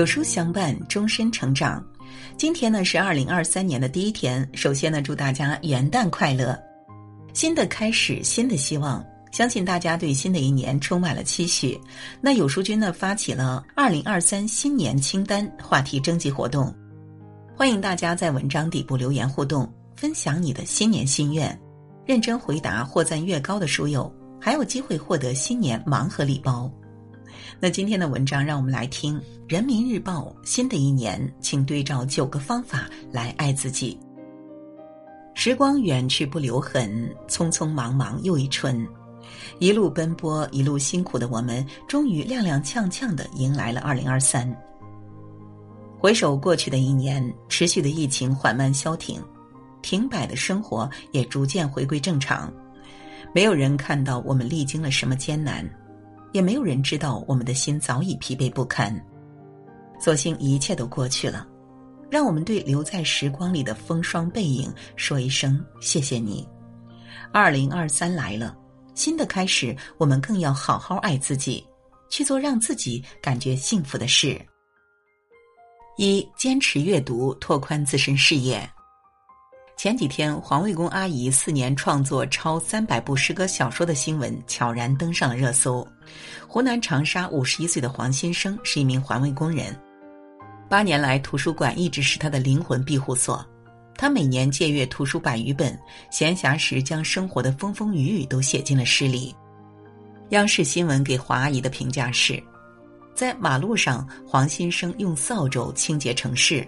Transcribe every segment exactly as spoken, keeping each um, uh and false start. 有书相伴，终身成长。今天呢是二零二三年的第一天，首先呢祝大家元旦快乐。新的开始，新的希望，相信大家对新的一年充满了期许。那有书君呢发起了二零二三新年清单话题征集活动，欢迎大家在文章底部留言互动，分享你的新年心愿，认真回答获赞越高的书友还有机会获得新年盲盒礼包。那今天的文章让我们来听《人民日报》新的一年请对照九个方法来爱自己。时光远去不留痕，匆匆忙忙又一春。一路奔波一路辛苦的我们，终于踉踉跄跄地迎来了二零二三。回首过去的一年，持续的疫情缓慢消停，停摆的生活也逐渐回归正常。没有人看到我们历经了什么艰难，也没有人知道我们的心早已疲惫不堪。所幸一切都过去了，让我们对留在时光里的风霜背影说一声谢谢你。二零二三来了，新的开始，我们更要好好爱自己，去做让自己感觉幸福的事。一、坚持阅读，拓宽自身视野。前几天，环卫工阿姨四年创作超三百部诗歌小说的新闻悄然登上了热搜。湖南长沙五十一岁的黄新生是一名环卫工人，八年来图书馆一直是他的灵魂庇护所。他每年借阅图书百余本，闲暇时将生活的风风雨雨都写进了诗里。央视新闻给黄阿姨的评价是：在马路上，黄新生用扫帚清洁城市；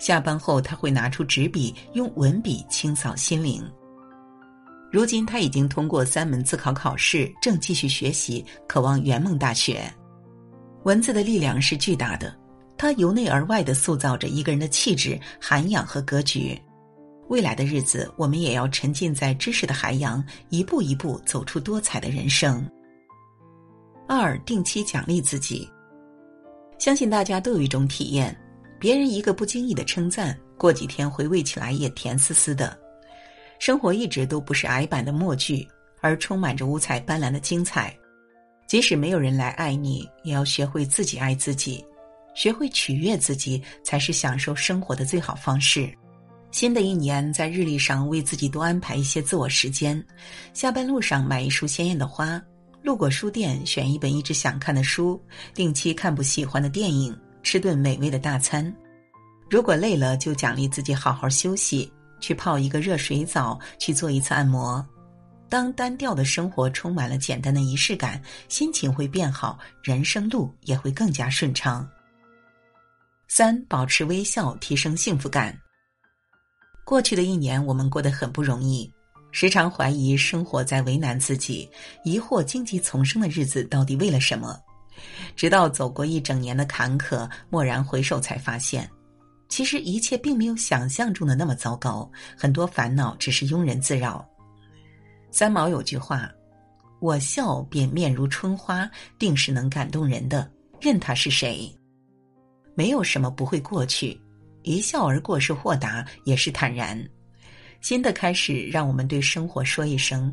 下班后，他会拿出纸笔，用文笔清扫心灵。如今，他已经通过三门自考考试，正继续学习，渴望圆梦大学。文字的力量是巨大的，它由内而外地塑造着一个人的气质、涵养和格局。未来的日子，我们也要沉浸在知识的海洋，一步一步走出多彩的人生。二、定期奖励自己。相信大家都有一种体验，别人一个不经意的称赞，过几天回味起来也甜丝丝的。生活一直都不是矮板的默剧，而充满着五彩斑斓的精彩。即使没有人来爱你，也要学会自己爱自己，学会取悦自己，才是享受生活的最好方式。新的一年，在日历上为自己多安排一些自我时间，下班路上买一束鲜艳的花，路过书店选一本一直想看的书，定期看部喜欢的电影，吃顿美味的大餐。如果累了，就奖励自己好好休息，去泡一个热水澡，去做一次按摩。当单调的生活充满了简单的仪式感，心情会变好，人生路也会更加顺畅。三、保持微笑，提升幸福感。过去的一年，我们过得很不容易，时常怀疑生活在为难自己，疑惑荆棘丛生的日子到底为了什么。直到走过一整年的坎坷，蓦然回首才发现，其实一切并没有想象中的那么糟糕，很多烦恼只是庸人自扰。三毛有句话：我笑便面如春花，定是能感动人的，任他是谁。没有什么不会过去，一笑而过是豁达，也是坦然。新的开始，让我们对生活说一声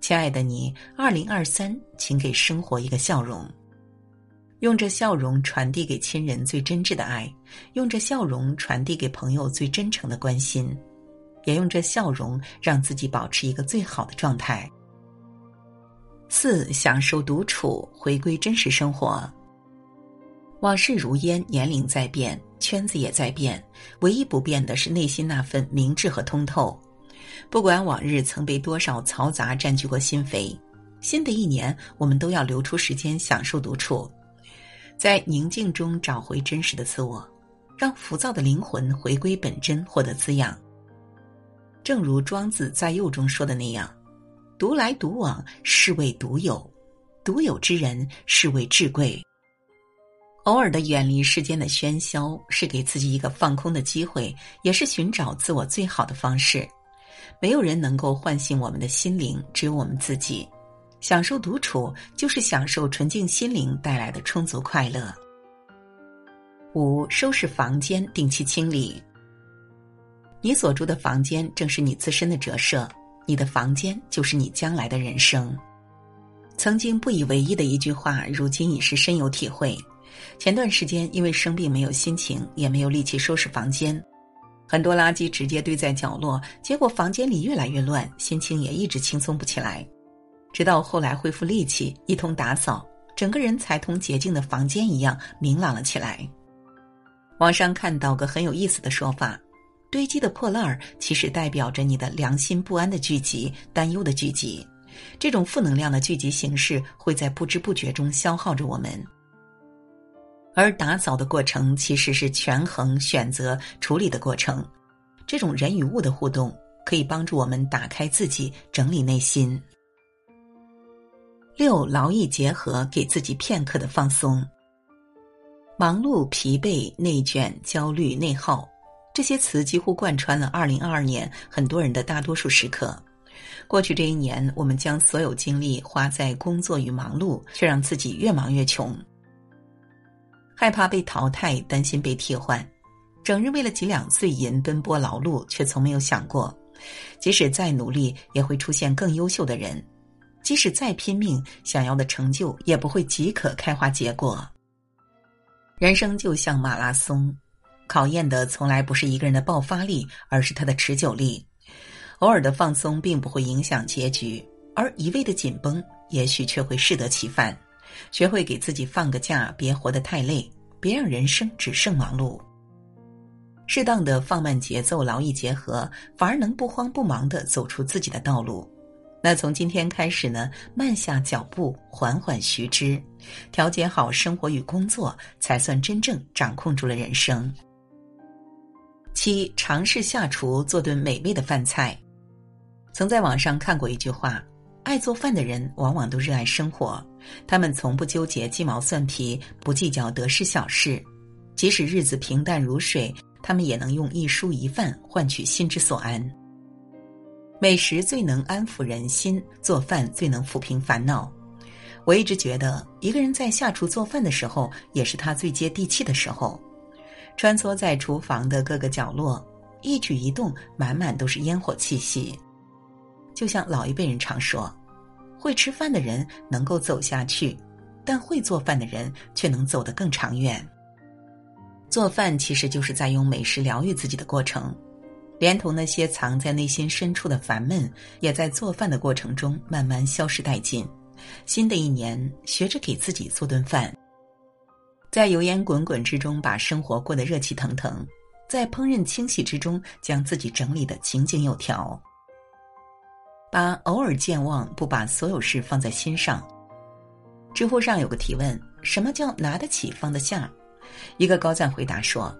亲爱的你，二零二三请给生活一个笑容。用这笑容传递给亲人最真挚的爱，用这笑容传递给朋友最真诚的关心，也用这笑容让自己保持一个最好的状态。四、享受独处，回归真实生活。往事如烟，年龄在变，圈子也在变，唯一不变的是内心那份明智和通透。不管往日曾被多少嘈杂占据过心扉，新的一年我们都要留出时间享受独处，在宁静中找回真实的自我，让浮躁的灵魂回归本真，获得滋养。正如庄子在《右》中说的那样，独来独往是谓独有，独有之人是谓至贵。偶尔的远离世间的喧嚣，是给自己一个放空的机会，也是寻找自我最好的方式。没有人能够唤醒我们的心灵，只有我们自己。享受独处，就是享受纯净心灵带来的充足快乐。五、收拾房间，定期清理。你所住的房间正是你自身的折射，你的房间就是你将来的人生。曾经不以为意的一句话，如今已是深有体会。前段时间因为生病没有心情，也没有力气收拾房间，很多垃圾直接堆在角落，结果房间里越来越乱，心情也一直轻松不起来。直到后来恢复力气，一通打扫，整个人才同洁净的房间一样明朗了起来。网上看到个很有意思的说法，堆积的破烂儿其实代表着你的良心不安的聚集，担忧的聚集。这种负能量的聚集形式会在不知不觉中消耗着我们。而打扫的过程其实是权衡、选择、处理的过程。这种人与物的互动可以帮助我们打开自己，整理内心。六、劳逸结合，给自己片刻的放松。忙碌、疲惫、内卷、焦虑、内耗，这些词几乎贯穿了二零二二年很多人的大多数时刻。过去这一年，我们将所有精力花在工作与忙碌，却让自己越忙越穷。害怕被淘汰，担心被替换，整日为了几两碎银奔波劳碌，却从没有想过，即使再努力，也会出现更优秀的人；即使再拼命，想要的成就也不会即可开花结果。人生就像马拉松，考验的从来不是一个人的爆发力，而是他的持久力。偶尔的放松并不会影响结局，而一味的紧绷也许却会适得其反。学会给自己放个假，别活得太累，别让人生只剩忙碌。适当的放慢节奏，劳逸结合，反而能不慌不忙地走出自己的道路。那从今天开始呢，慢下脚步，缓缓徐之，调节好生活与工作，才算真正掌控住了人生。七、尝试下厨，做顿美味的饭菜。曾在网上看过一句话，爱做饭的人往往都热爱生活，他们从不纠结鸡毛蒜皮，不计较得失小事，即使日子平淡如水，他们也能用一蔬一饭换取心之所安。美食最能安抚人心，做饭最能抚平烦恼。我一直觉得，一个人在下厨做饭的时候，也是他最接地气的时候。穿梭在厨房的各个角落，一举一动满满都是烟火气息。就像老一辈人常说，会吃饭的人能够走下去，但会做饭的人却能走得更长远。做饭其实就是在用美食疗愈自己的过程，连同那些藏在内心深处的烦闷，也在做饭的过程中慢慢消失殆尽。新的一年，学着给自己做顿饭，在油烟滚滚之中把生活过得热气腾腾，在烹饪清洗之中将自己整理得井井有条。把偶尔健忘，不把所有事放在心上。知乎上有个提问，什么叫拿得起放得下？一个高赞回答说，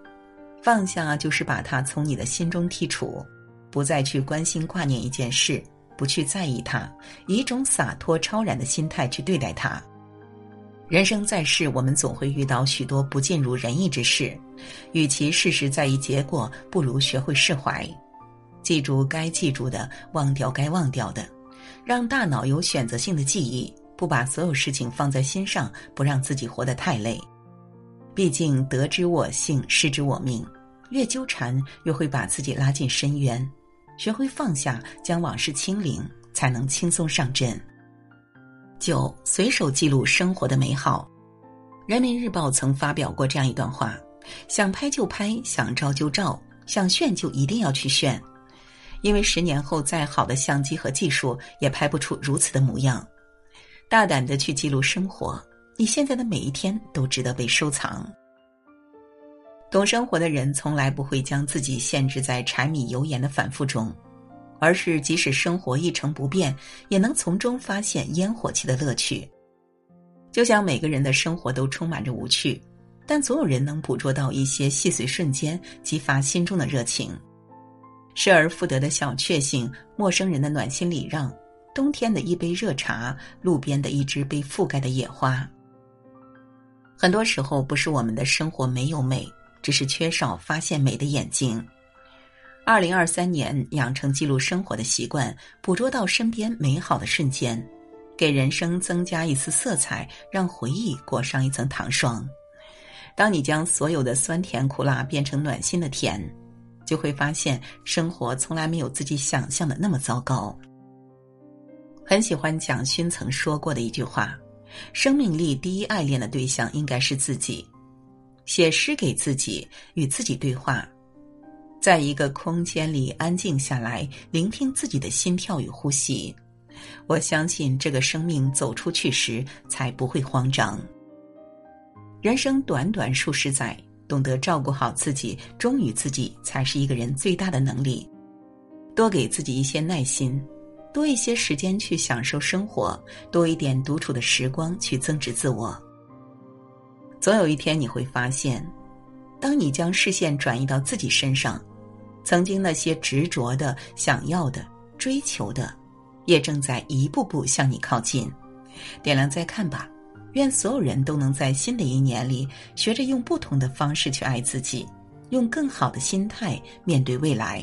放下就是把它从你的心中剔除，不再去关心挂念一件事，不去在意它，以一种洒脱超然的心态去对待它。人生在世，我们总会遇到许多不尽如人意之事，与其事事在意结果，不如学会释怀。记住该记住的，忘掉该忘掉的，让大脑有选择性的记忆，不把所有事情放在心上，不让自己活得太累。毕竟得之我幸，失之我命，越纠缠越会把自己拉进深渊。学会放下，将往事清零，才能轻松上阵。九、随手记录生活的美好。人民日报曾发表过这样一段话，想拍就拍，想照就照，想炫就一定要去炫。因为十年后再好的相机和技术也拍不出如此的模样。大胆地去记录生活，你现在的每一天都值得被收藏。懂生活的人从来不会将自己限制在柴米油盐的反复中，而是即使生活一成不变，也能从中发现烟火气的乐趣。就像每个人的生活都充满着无趣，但总有人能捕捉到一些细碎瞬间，激发心中的热情。失而复得的小确幸，陌生人的暖心礼让，冬天的一杯热茶，路边的一只被覆盖的野花。很多时候，不是我们的生活没有美，只是缺少发现美的眼睛。二零二三年，养成记录生活的习惯，捕捉到身边美好的瞬间，给人生增加一丝色彩，让回忆裹上一层糖霜。当你将所有的酸甜苦辣变成暖心的甜，就会发现生活从来没有自己想象的那么糟糕。很喜欢蒋勋曾说过的一句话，生命力第一爱恋的对象应该是自己。写诗给自己，与自己对话，在一个空间里安静下来，聆听自己的心跳与呼吸。我相信这个生命走出去时才不会慌张。人生短短数十载，懂得照顾好自己，忠于自己，才是一个人最大的能力。多给自己一些耐心，多一些时间去享受生活，多一点独处的时光去增值自我。总有一天你会发现，当你将视线转移到自己身上，曾经那些执着的、想要的、追求的，也正在一步步向你靠近。点亮再看吧，愿所有人都能在新的一年里学着用不同的方式去爱自己，用更好的心态面对未来。